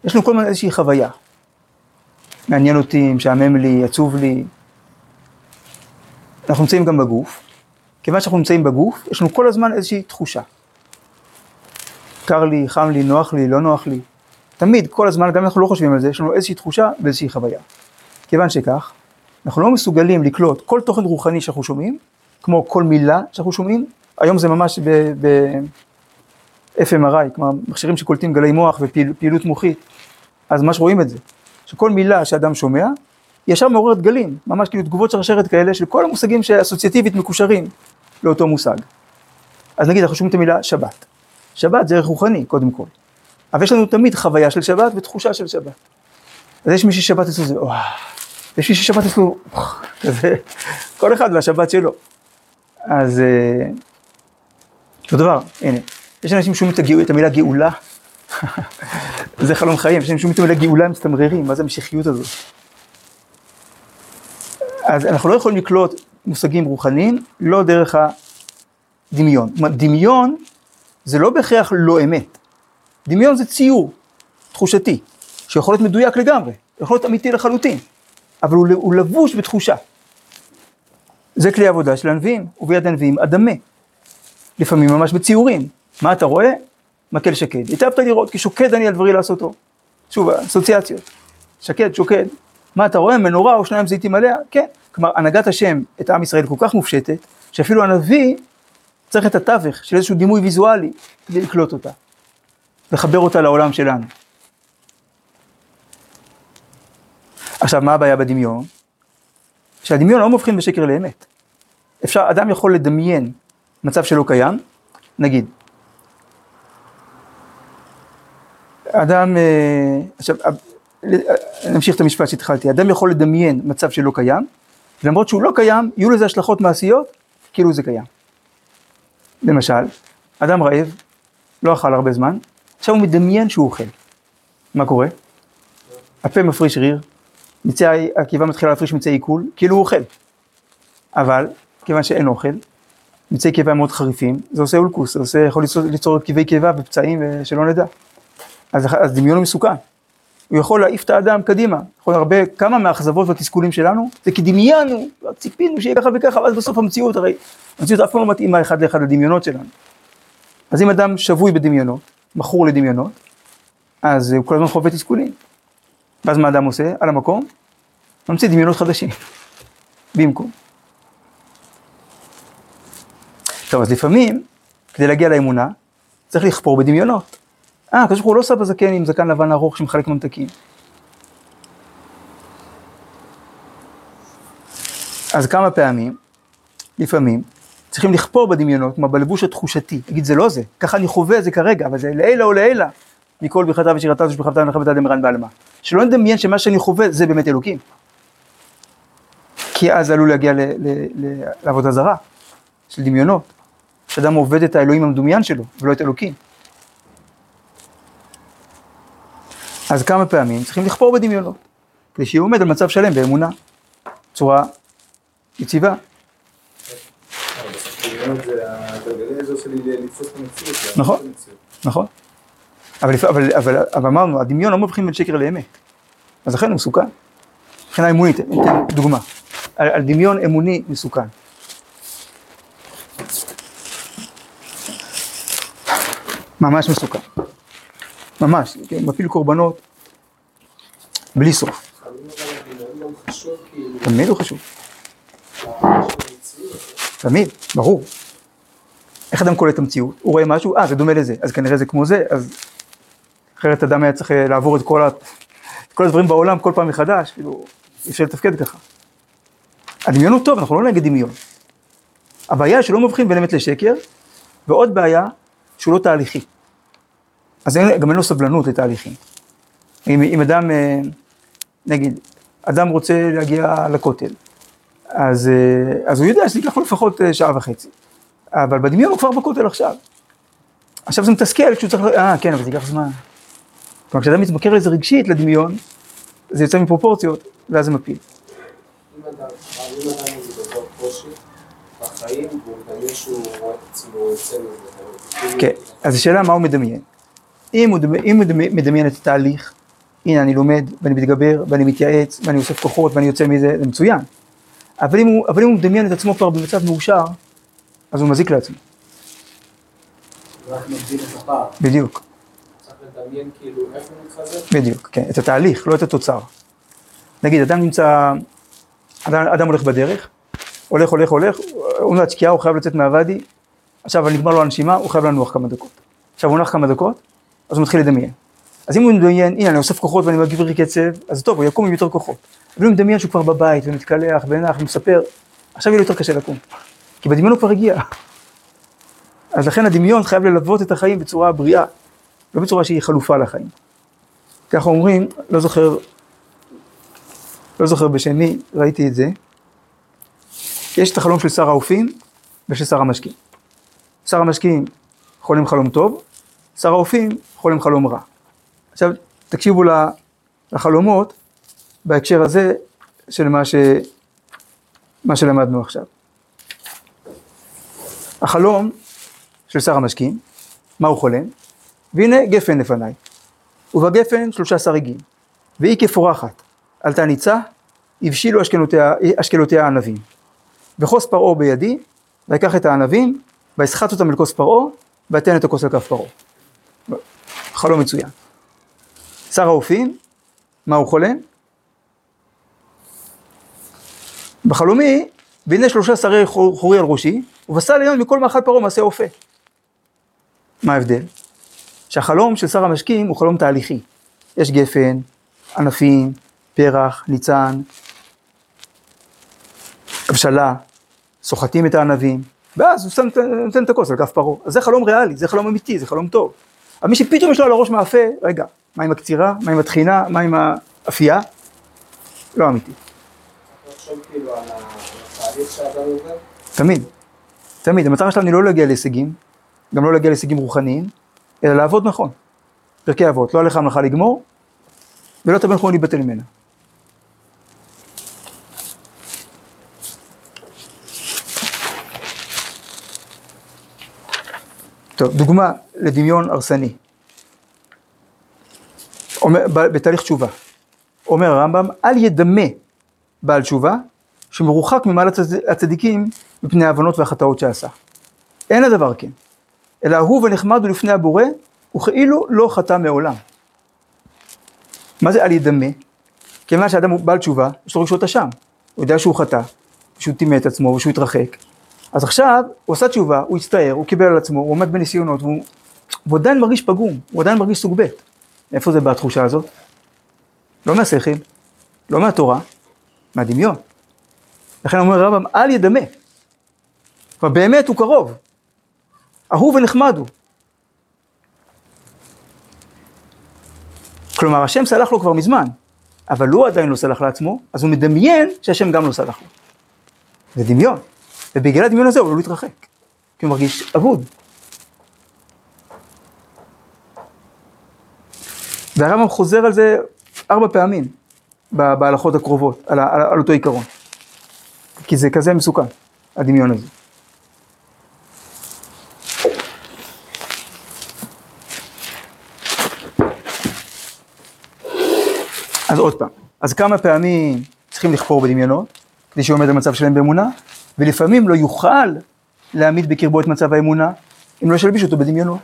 יש לנו כל מיני איזושהי חוויה. מעניין אותי, משעמם לי, עצוב לי. אנחנו נמצאים גם בגוף. כיוון שאנחנו נמצאים בגוף, יש לנו כל הזמן איזושהי תחושה. קר לי, חם לי, נוח לי, לא נוח לי. תמיד, כל הזמן, גם אנחנו לא חושבים על זה, יש לנו איזושהי תחושה ואיזושהי חוויה. כיוון שכך, אנחנו לא מסוגלים לקלוט כל תוכן רוחני שאנחנו שומעים, כמו כל מילה שאנחנו שומעים. היום זה ממש ב... ב- אף אם אר איי, כלומר, מכשירים שקולטים גלי מוח ופעילות מוחית, אז ממש רואים את זה, שכל מילה שאדם שומע, ישר מעוררת גלים, ממש כאילו תגובות שרשרת כאלה, של כל המושגים שאסוציאטיבית מקושרים לאותו מושג. אז נגיד, אנחנו שומעים את המילה שבת. שבת זה ערך רוחני, קודם כל. אבל יש לנו תמיד חוויה של שבת ותחושה של שבת. אז יש מי ששבת אצלו זה, וואו, יש מי ששבת אצלו, כזה, כל אחד והשבת שלו. אז, זה דבר, הנה. יש אנשים שומעים את המילה גאולה, זה חלום חיים, יש אנשים שומעים את המילה גאולה, הם מצטמררים, מה זה המשיכיות הזאת? אז אנחנו לא יכולים לקלוט מושגים רוחניים, לא דרך הדמיון. דמיון זה לא בהכרח לא אמת. דמיון זה ציור, תחושתי, שיכול להיות מדויק לגמרי, יכול להיות אמיתי לחלוטין, אבל הוא, הוא לבוש בתחושה. זה כלי עבודה של הנביאים, וביד הנביאים אדמה, לפעמים ממש בציורים. מה אתה רואה? מקל שקד. התאהבת לראות, כי שוקד אני על דברי לעשותו. שוב, אסוציאציות. שקד, שוקד. מה אתה רואה? מנורה או שניים זיתים עליה? כן. כלומר, הנהגת השם את עם ישראל כל כך מופשטת, שאפילו הנביא צריך את התווך של איזשהו דימוי ויזואלי, כדי לקלוט אותה. לחבר אותה לעולם שלנו. עכשיו, מה הבעיה בדמיון? שהדמיון לא מבחין בשקר לאמת. אפשר, אדם יכול לדמיין מצב שלא קיים, נגיד, אדם, עכשיו, נמשיך את המשפט שהתחלתי, אדם יכול לדמיין מצב שלא קיים, ולמרות שהוא לא קיים, יהיו לזה השלכות מעשיות, כאילו זה קיים. למשל, אדם רעב, לא אכל הרבה זמן, עכשיו הוא מדמיין שהוא אוכל. מה קורה? הפה מפריש שריר, מצאי הקיבה מתחילה להפריש מצאי עיכול, כאילו הוא אוכל. אבל, כיוון שאין אוכל, מצאי קיבה מאוד חריפים, זה עושה אולקוס, זה עושה, יכול ליצור, ליצור קיבי קיבה ופצעים שלא נדע. אז, אז דמיון הוא מסוכן. הוא יכול להעיף את האדם קדימה, יכול הרבה, כמה מהאכזבות והתסכולים שלנו, זה כדמיינו, ציפינו שיהיה ככה וככה, ואז בסוף המציאות, הרי המציאות אף פעם לא מתאימה אחד לאחד לדמיונות שלנו. אז אם אדם שבוי בדמיונות, מכור לדמיונות, אז הוא כל הזמן חווה תסכולים. ואז מה אדם עושה? על המקום, ממציא דמיונות חדשים, במקום. טוב, אז לפעמים, כדי להגיע לאמונה, צריך לכפור בדמיונות. אה, כזו שהוא לא עושה בזקן עם זקן לבן ארוך שמחלק ממתקים. אז כמה פעמים, לפעמים, צריכים לכפור בדמיונות, מה בלבוש התחושתי, נגיד זה לא זה, ככה אני חווה זה כרגע, אבל זה לאילה או לאילה, מכל ברכתה ושירתה ושבחבתה ונחבתה דמרן בעלמה. שלא נדמיין שמה שאני חווה זה באמת אלוקים. כי אז עלול להגיע לעבודה זרה, של דמיונות, שאדם עובד את האלוהים המדומיין שלו, ולא את אלוקים. אז כמה פעמים צריכים לכפור בדמיונות, כדי שיהיה עומד על מצב שלם באמונה, בצורה יציבה. הדמיונות זה הדרגליה הזו שלי ליצוץ המציאות. נכון, נכון. אבל אמרנו, הדמיון לא מבחין בין שקר לאמת, אז לכן הוא מסוכן. מבחינה אמונית, ניתן דוגמה, על דמיון אמוני מסוכן. ממש מסוכן. ממש, מפיל קורבנות, בלי סוף. תמיד הוא חשוב. תמיד, ברור. איך אדם קולט את המציאות? הוא רואה משהו, אה, זה דומה לזה, אז כנראה זה כמו זה, אז אחרת אדם היה צריך לעבור את כל, ה... את כל הדברים בעולם כל פעם מחדש, כאילו, אפשר לתפקד ככה. הדמיון הוא טוב, אנחנו לא נגד דמיון. הבעיה שלא מבחין בין אמת לשקר, ועוד בעיה שהוא לא תהליכי. אז אין, גם אין לו סבלנות לתהליכים. אם, אם אדם, נגיד, אדם רוצה להגיע לכותל, אז, אז הוא יודע שייקח לו לפחות שעה וחצי. אבל בדמיון הוא כבר בכותל עכשיו. עכשיו זה מתסכל כשהוא צריך... אה, כן, אבל זה ייקח זמן. כלומר, כשאדם מתמכר לזה רגשית, לדמיון, זה יוצא מפרופורציות, ואז זה מפיל. אם אדם, אם אדם הוא דבר קושי, בחיים הוא מדמיין שהוא רואה את עצמו יוצא מזה. כן, אז השאלה מה הוא מדמיין. אם הוא מדמיין את התהליך, הנה אני לומד, ואני מתגבר, ואני מתייעץ, ואני אוסף כוחות, ואני יוצא מזה, זה מצוין. אבל אם הוא, אבל אם הוא מדמיין את עצמו כבר במצב מאושר, אז הוא מזיק לעצמו. רק מבדיל את הפעם. בדיוק. צריך לדמיין כאילו איפה נתחזק? בדיוק, כן, את התהליך, לא את התוצר. נגיד, אדם נמצא, אדם, אדם הולך בדרך, הולך, הולך, הולך, הוא נעד שקיעה, הוא חייב לצאת מהוואדי, עכשיו נגמר לו הנשימה, הוא חייב לנוח כמה דקות. עכשיו הוא נח כמה דקות, אז הוא מתחיל לדמיין. אז אם הוא מדמיין, הנה, אני אוסף כוחות ואני מגביר קצב, אז טוב, הוא יקום עם יותר כוחות. אבל הוא מדמיין שהוא כבר בבית ומתקלח, ונח, ומספר, עכשיו יהיה לו יותר קשה לקום. כי בדמיון הוא כבר הגיע. אז לכן הדמיון חייב ללוות את החיים בצורה בריאה, לא בצורה שהיא חלופה לחיים. ככה אומרים, לא זוכר, לא זוכר בשני, ראיתי את זה. יש את החלום של שר האופים ושל שר המשקים. שר המשקים חולם חלום טוב, שר האופים חולם חלום רע. עכשיו תקשיבו לחלומות בהקשר הזה של מה, ש... מה שלמדנו עכשיו. החלום של שר המשקים, מה הוא חולם? והנה גפן לפניי, ובגפן שלושה שריגים, והיא כפורחת, עלתה ניצה, הבשילו אשכנותיה, אשכלותיה הענבים, וכוס פרעו בידי, ויקח את הענבים, והסחט אותם אל כוס פרעו, ואתן את הכוס על כף פרעו. חלום מצוין. שר האופים, מה הוא חולם? בחלומי, והנה שלושה שרי חורי על ראשי, ובשל היום מכל מאכל פרעה מעשה אופה. מה ההבדל? שהחלום של שר המשקים הוא חלום תהליכי. יש גפן, ענפים, פרח, ניצן, הבשלה, סוחטים את הענבים, ואז הוא שם, נותן את הכוס על כף פרעה. אז זה חלום ריאלי, זה חלום אמיתי, זה חלום טוב. אבל מי שפתאום יש לו על הראש מאפה, רגע, מה עם הקצירה, מה עם התחינה, מה עם האפייה? לא אמיתי. אתה חושב כאילו על התהליך שאדם עובר? תמיד. תמיד, המטרה שלנו היא לא להגיע להישגים, גם לא להגיע להישגים רוחניים, אלא לעבוד נכון. פרקי אבות, לא עליך המלאכה לגמור, ולא תבן חוני בטל ממנה. טוב, דוגמה לדמיון הרסני. אומר, בתהליך תשובה, אומר הרמב"ם, אל ידמה בעל תשובה, שמרוחק ממעלת הצדיקים, מפני ההבנות והחטאות שעשה. אין הדבר כן. אלא הוא ונחמד הוא לפני הבורא, הוא כאילו לא חטא מעולם. מה זה אל ידמה? כיוון שאדם הוא בעל תשובה, יש לו רגשות אשם. הוא יודע שהוא חטא, שהוא טימא את עצמו ושהוא התרחק. אז עכשיו הוא עשה תשובה, הוא הצטער, הוא קיבל על עצמו, הוא עומד בניסיונות, והוא, והוא עדיין מרגיש פגום, הוא עדיין מרגיש סוג ב'. איפה זה בתחושה הזאת? לא מהשכל, לא מהתורה, מהדמיון. לכן אומר הרמב"ם, אל ידמה. אבל באמת הוא קרוב. אהוב ונחמד הוא. כלומר, השם סלח לו כבר מזמן, אבל הוא עדיין לא סלח לעצמו, אז הוא מדמיין שהשם גם לא סלח לו. זה דמיון. ובגלל הדמיון הזה הוא לא מתרחק, כי הוא מרגיש אבוד. והרמב"ם חוזר על זה ארבע פעמים, בהלכות הקרובות, על, על, על אותו עיקרון. כי זה כזה מסוכן, הדמיון הזה. אז עוד פעם, אז כמה פעמים צריכים לכפור בדמיונות, כדי שהוא עומד במצב שלהם באמונה, ולפעמים לא יוכל להעמיד בקרבו את מצב האמונה, אם לא ישלביש אותו בדמיונות.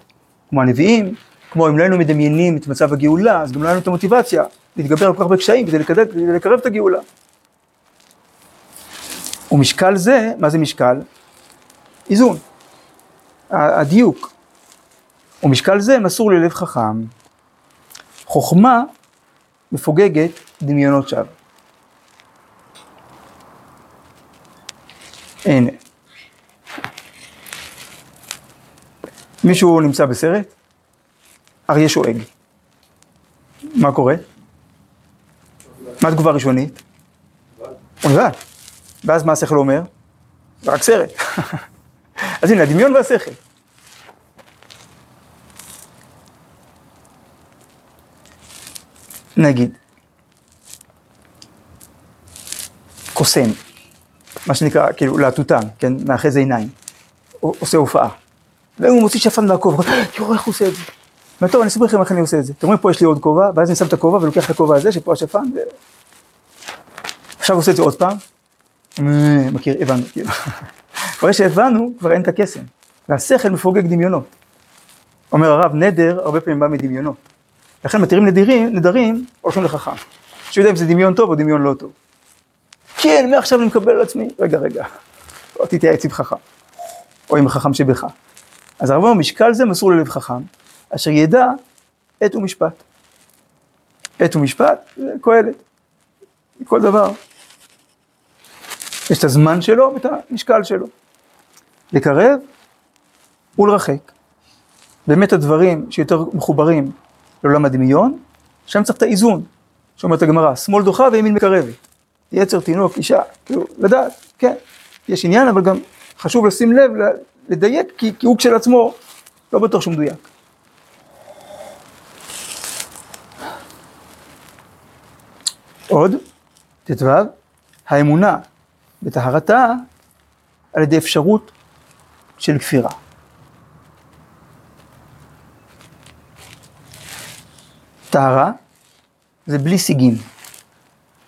כמו הנביאים, כמו אם לא היינו מדמיינים את מצב הגאולה, אז גם לא היינו את המוטיבציה, להתגבר על כל כך בקשיים, כדי לקרב, לקרב את הגאולה. ומשקל זה, מה זה משקל? איזון, הדיוק. ומשקל זה מסור ללב חכם. חוכמה, מפוגגת דמיונות שווא. הנה. מישהו נמצא בסרט, אריה שואג. מה קורה? מה התגובה הראשונית? הוא נבד. ואז מה השכל אומר? רק סרט. אז הנה, הדמיון והשכל. נגיד, קוסם, מה שנקרא, כאילו, להטוטן, כן, מאחז עיניים, עושה הופעה. והוא מוציא שפן מהכובע, יורא, איך הוא עושה את זה? אבל טוב, אני אסביר לכם איך אני עושה את זה. אתם רואים, פה יש לי עוד כובע, ואז אני שם את הכובע ולוקח את הכובע הזה, שפה השפן, ו... עכשיו עושה את זה עוד פעם. מכיר, הבנו, כאילו. כבר שהבנו, כבר אין את הקסם. והשכל מפוגג דמיונות. אומר הרב, נדר הרבה פעמים בא מדמיונות. לכן מתירים נדירים, נדרים, הולכים לחכם. שיודע אם זה דמיון טוב או דמיון לא טוב. כן, מעכשיו אני מקבל על עצמי. רגע, רגע, לא תתייעץ עם חכם. או עם החכם שבך. אז הרב אומר, משקל זה מסור ללב חכם, אשר ידע עת ומשפט. עת ומשפט זה קהלת. כל דבר. יש את הזמן שלו ואת המשקל שלו. לקרב ולרחק. באמת הדברים שיותר מחוברים, לעולם הדמיון, שם צריך את האיזון, שאומרת הגמרא, שמאל דוחה וימין מקרבת. יצר, תינוק, אישה, כאילו, לדעת, כן, יש עניין, אבל גם חשוב לשים לב, לדייק, כי, כי הוא כשלעצמו לא בטוח שהוא מדויק. עוד, תתבב, האמונה בטהרתה על ידי אפשרות של כפירה. טהרה זה בלי סיגים,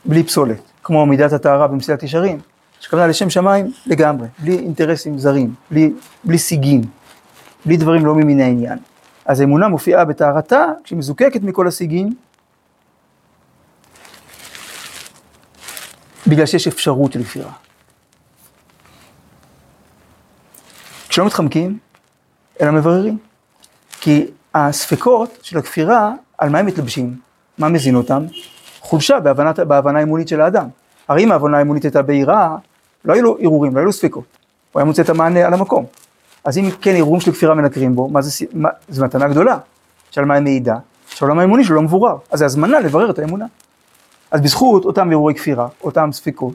בלי פסולת, כמו מידת הטהרה במסילת ישרים, שכוונה לשם שמיים לגמרי, בלי אינטרסים זרים, בלי, בלי סיגים, בלי דברים לא ממין העניין. אז האמונה מופיעה בטהרתה, כשהיא מזוקקת מכל הסיגים, בגלל שיש אפשרות לכפירה. כשלא מתחמקים, אלא מבררים, כי הספקות של הכפירה, על מה הם מתלבשים? מה מזין אותם? חולשה בהבנת, בהבנה האמונית של האדם. הרי אם ההבנה האמונית הייתה בהירה, לא היו לו ערעורים, לא היו לו ספקות. הוא היה מוצא את המענה על המקום. אז אם כן ערעורים של כפירה מנקרים בו, מה זה, מה, זה מתנה גדולה, שעל מה היא מעידה, שהעולם האמוני שלו לא מבורר. אז זה הזמנה לברר את האמונה. אז בזכות אותם ערעורי כפירה, אותם ספקות,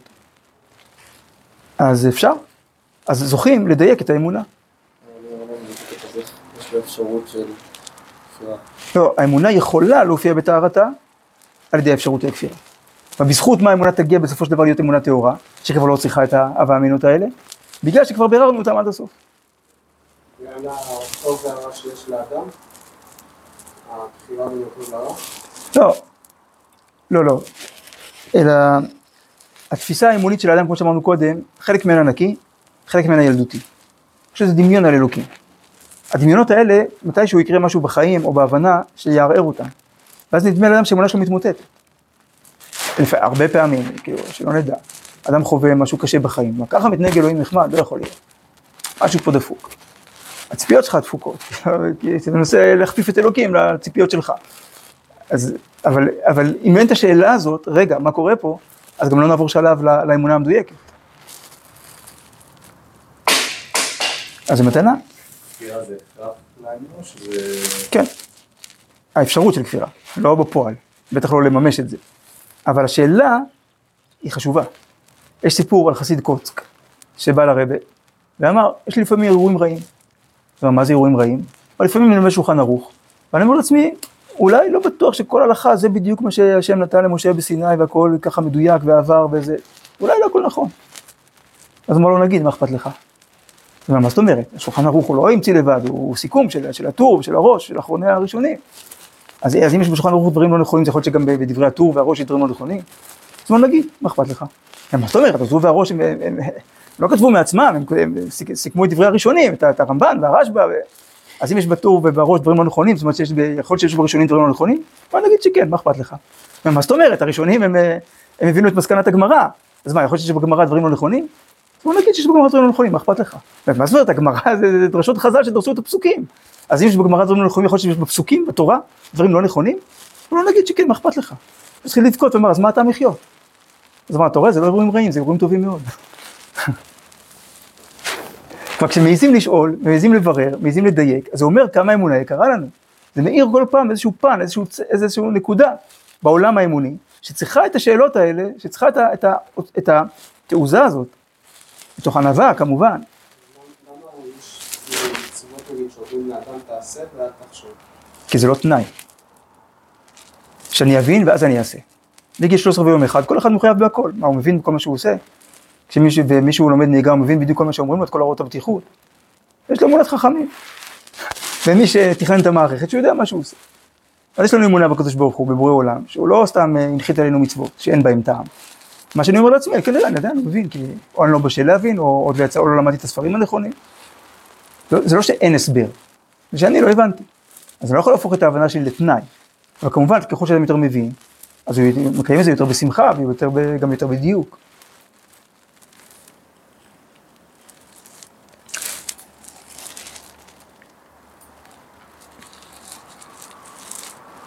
אז אפשר. אז זוכים לדייק את האמונה. האפשרות של כפירה. לא, האמונה יכולה להופיע בטהרתה על ידי האפשרות לכפירה. ובזכות מה האמונה תגיע בסופו של דבר להיות אמונה טהורה, שכבר לא צריכה את ההווה האמינות האלה, בגלל שכבר ביררנו אותם עד הסוף. ועל האופן והרע שיש לאדם, הבחירה בניוקוד לרע? לא, לא, לא. אלא התפיסה האמונית של האדם, כמו שאמרנו קודם, חלק מן הנקי, חלק מן הילדותי. יש איזה דמיון על אלוקים. הדמיונות האלה, מתישהו יקרה משהו בחיים או בהבנה שיערער אותם. ואז נדמה לאדם שהאמונה שלו מתמוטט. הרבה פעמים, כאילו, שלא נדע. אדם חווה משהו קשה בחיים. מה ככה מתנהג אלוהים נחמד? לא יכול להיות. משהו פה דפוק. הציפיות שלך דפוקות. זה נושא להכפיף את אלוקים לציפיות שלך. אז, אבל, אבל אם אין את השאלה הזאת, רגע, מה קורה פה? אז גם לא נעבור שלב לא, לאמונה המדויקת. אז זה מתנה? כפירה זה הכרח לאנוש? כן. האפשרות של כפירה, לא בפועל, בטח לא לממש את זה. אבל השאלה היא חשובה. יש סיפור על חסיד קוצק, שבא לרבא, ואמר, יש לי לפעמים אירועים רעים. זאת אומרת, מה זה אירועים רעים? אבל לפעמים אני לומד שולחן ערוך, ואני אומר לעצמי, אולי לא בטוח שכל הלכה זה בדיוק מה שהשם נתן למשה בסיני, והכל ככה מדויק ועבר וזה, אולי לא הכל נכון. אז מה לא נגיד, מה אכפת לך? מה זאת אומרת? השולחן ערוך הוא לא המציא לבד, הוא סיכום של, של הטור, של הראש, של אחרוני הראשונים. אז, אז אם יש בשולחן ערוך דברים לא נכונים, זה יכול להיות שגם בדברי הטור והראש יש דברים לא נכונים. אז מה נגיד, מה אכפת לך? מה זאת אומרת? אז הוא והראש, הם, הם, הם, הם לא כתבו מעצמם, הם, הם סיכמו את דברי הראשונים, את, את הרמב"ן והרשב"א, ו... אז אם יש בטור ובראש דברים לא נכונים, זאת אומרת שיש, יכול להיות שיש בראשונים דברים לא נכונים, מה נגיד שכן, מה אכפת לך? מה זאת אומרת? הראשונים הם, הם הבינו את מסקנת הגמרא, אז מה, יכול להיות שיש בגמרא דברים לא נכונים? אז בוא נגיד שיש בגמרא דברים לא נכונים, מה אכפת לך? מה זאת אומרת? הגמרא זה, זה דרשות חז"ל שדרשו את הפסוקים, אז אם יש בגמרא דברים לא נכונים, יכול להיות שיש בפסוקים, בתורה, דברים לא נכונים, לא נגיד שכן, מה אכפת לך? צריך לדקות ואומר, אז מה אתה מחיות? אז מה, אתה רואה, זה לא אירועים רעים, זה אירועים טובים מאוד. אבל כשמעיזים לשאול, מעיזים לברר, מעיזים לדייק, אז זה אומר כמה אמונה יקרה לנו. זה מאיר כל פעם איזשהו פן, איזשהו, איזשהו נקודה בעולם האמוני, שצריכה את השאלות האלה, שצריכה את, ה, את, ה, את התעוזה הזאת, בתוך ענווה כמובן. למה הוא יש מצוות תגיד שאומרים לאדם תעשה ואל תחשוב? כי זה לא תנאי. שאני אבין ואז אני אעשה. בגיל שלוש עשרה ויום אחד, כל אחד מחויב בהכל, מה הוא מבין בכל מה שהוא עושה. כשמישהו לומד נהיגה, הוא מבין בדיוק כל מה שאומרים לו, את כל הוראות הבטיחות. יש לו אמונת חכמים. ומי שתכנן את המערכת, שהוא יודע מה שהוא עושה. אז יש לנו אמונה בקדוש ברוך הוא, בבורא עולם, שהוא לא סתם הנחית עלינו מצוות, שאין בהם טעם. מה שאני אומר לעצמי, כן, אני יודע, אני מבין, כי או אני לא בשל להבין, או עוד לא יצא, או לא למדתי את הספרים הנכונים. זה לא שאין הסבר, זה שאני לא הבנתי. אז אני לא יכול להפוך את ההבנה שלי לתנאי. אבל כמובן, ככל שאדם יותר מבין, אז הוא מקיים את זה יותר בשמחה, וגם יותר בדיוק.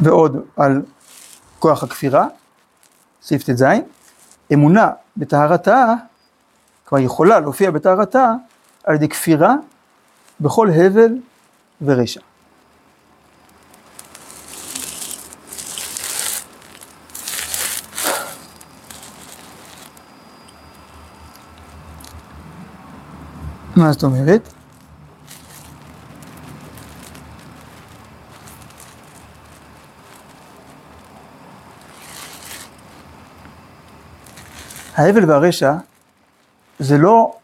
ועוד על כוח הכפירה, סעיף תז, אמונה בטהרתה, כבר יכולה להופיע בטהרתה, על ידי כפירה בכל הבל ורשע. מה זאת אומרת? ההבל והרשע זה לא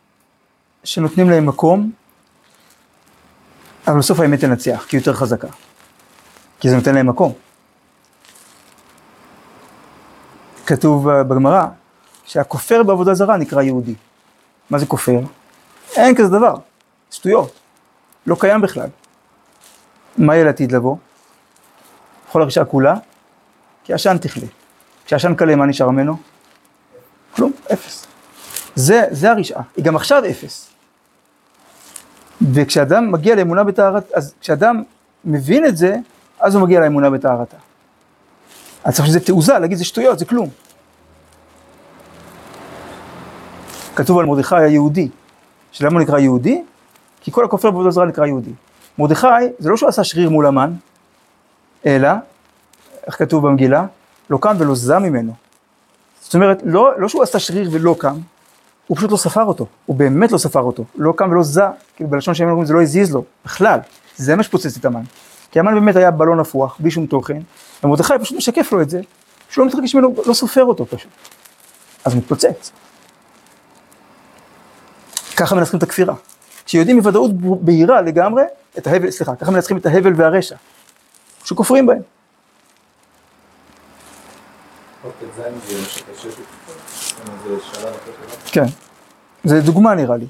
שנותנים להם מקום, אבל בסוף האמת תנצח, כי היא יותר חזקה. כי זה נותן להם מקום. כתוב בגמרא שהכופר בעבודה זרה נקרא יהודי. מה זה כופר? אין כזה דבר, שטויות, לא קיים בכלל. מה יהיה לעתיד לבוא? כל הרשעה כולה, כי עשן תכלה. כשעשן כלה, מה נשאר ממנו? כלום, אפס. זה, זה הרשעה, היא גם עכשיו אפס. וכשאדם מגיע לאמונה בתארת, אז כשאדם מבין את זה, אז הוא מגיע לאמונה בתארתה. אז צריך שזה תעוזה, להגיד זה שטויות, זה כלום. כתוב על מרדכי היהודי, שלמה הוא נקרא יהודי? כי כל הכופר בעבודה זרה נקרא יהודי. מרדכי, זה לא שהוא עשה שריר מול המן, אלא, איך כתוב במגילה, לא קם ולא זע ממנו. זאת אומרת, לא, לא שהוא עשה שריר ולא קם, הוא פשוט לא ספר אותו, הוא באמת לא ספר אותו, לא קם ולא זע, כאילו בלשון שהם אומרים זה לא הזיז לו, בכלל, זה מה שפוצץ את המן. כי המן באמת היה בלון הפוח, בלי שום תוכן, ומרדכי פשוט משקף לו את זה, שהוא לא מתרגש ממנו, לא סופר אותו פשוט. אז מתפוצץ. ככה מנסחים את הכפירה, כשיודעים מוודאות בהירה לגמרי את ההבל, סליחה, ככה מנסחים את ההבל והרשע, שכופרים בהם. כן, זה דוגמה נראה לי.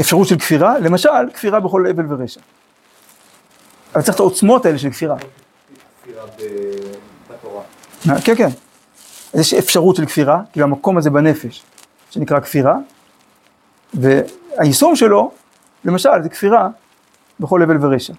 אפשרות של כפירה, למשל, כפירה בכל הבל ורשע. אבל צריך את העוצמות האלה של כפירה. כפירה בתורה. כן, כן. אז יש אפשרות של כפירה, כאילו המקום הזה בנפש, שנקרא כפירה, והיישום שלו, למשל, זה כפירה בכל הבל ורשע.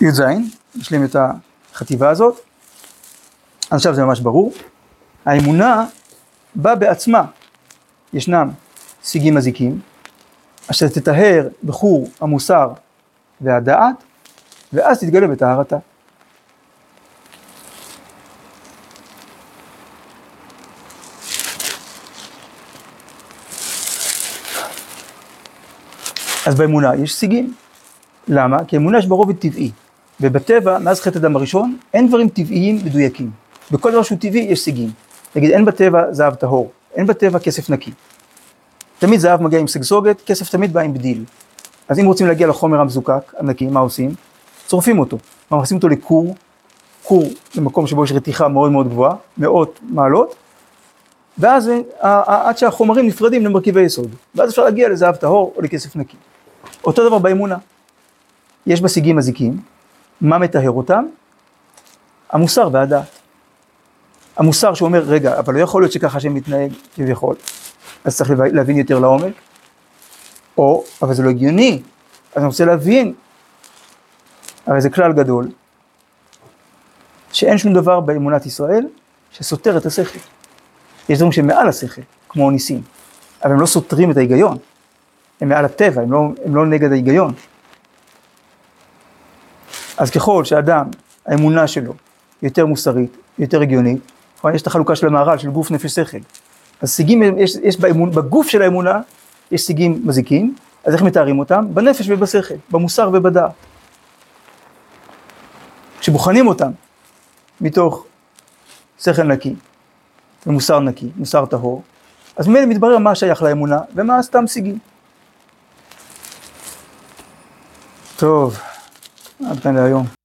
י' זין, נשלים את החטיבה הזאת, עכשיו זה ממש ברור, האמונה באה בעצמה, ישנם שיגים מזיקים, אשר תטהר בחור המוסר והדעת, ואז תתגלה בטהרתה. אז באמונה יש שיגים, למה? כי אמונה יש ברובד טבעי. ובטבע, מאז חטא אדם הראשון, אין דברים טבעיים מדויקים. בכל דבר שהוא טבעי יש שיגים. נגיד, אין בטבע זהב טהור, אין בטבע כסף נקי. תמיד זהב מגיע עם סגסוגת, כסף תמיד בא עם בדיל. אז אם רוצים להגיע לחומר המזוקק, הנקי, מה עושים? צורפים אותו. מכניסים אותו לכור, כור למקום שבו יש רתיחה מאוד מאוד גבוהה, מאות מעלות, ואז עד שהחומרים נפרדים למרכיבי יסוד. ואז אפשר להגיע לזהב טהור או לכסף נקי. אותו דבר באמונה. יש בשיגים מזיקים, מה מטהר אותם? המוסר והדעת. המוסר שאומר, רגע, אבל לא יכול להיות שככה השם מתנהג כביכול, אז צריך להבין יותר לעומק, או, אבל זה לא הגיוני, אז אני רוצה להבין, הרי זה כלל גדול, שאין שום דבר באמונת ישראל שסותר את השכל. יש דברים שמעל השכל, כמו ניסים, אבל הם לא סותרים את ההיגיון, הם מעל הטבע, הם לא, הם לא נגד ההיגיון. אז ככל שאדם, האמונה שלו, יותר מוסרית, יותר הגיונית, יש את החלוקה של המערל, של גוף נפש שכל. אז שיגים, יש, יש באמונה, בגוף של האמונה, יש שיגים מזיקים, אז איך מתארים אותם? בנפש ובשכל, במוסר ובדעת. כשבוחנים אותם, מתוך שכל נקי, ומוסר נקי, מוסר טהור, אז ממילא מתברר מה שייך לאמונה, ומה סתם שיגים. טוב. עד כאן להיום.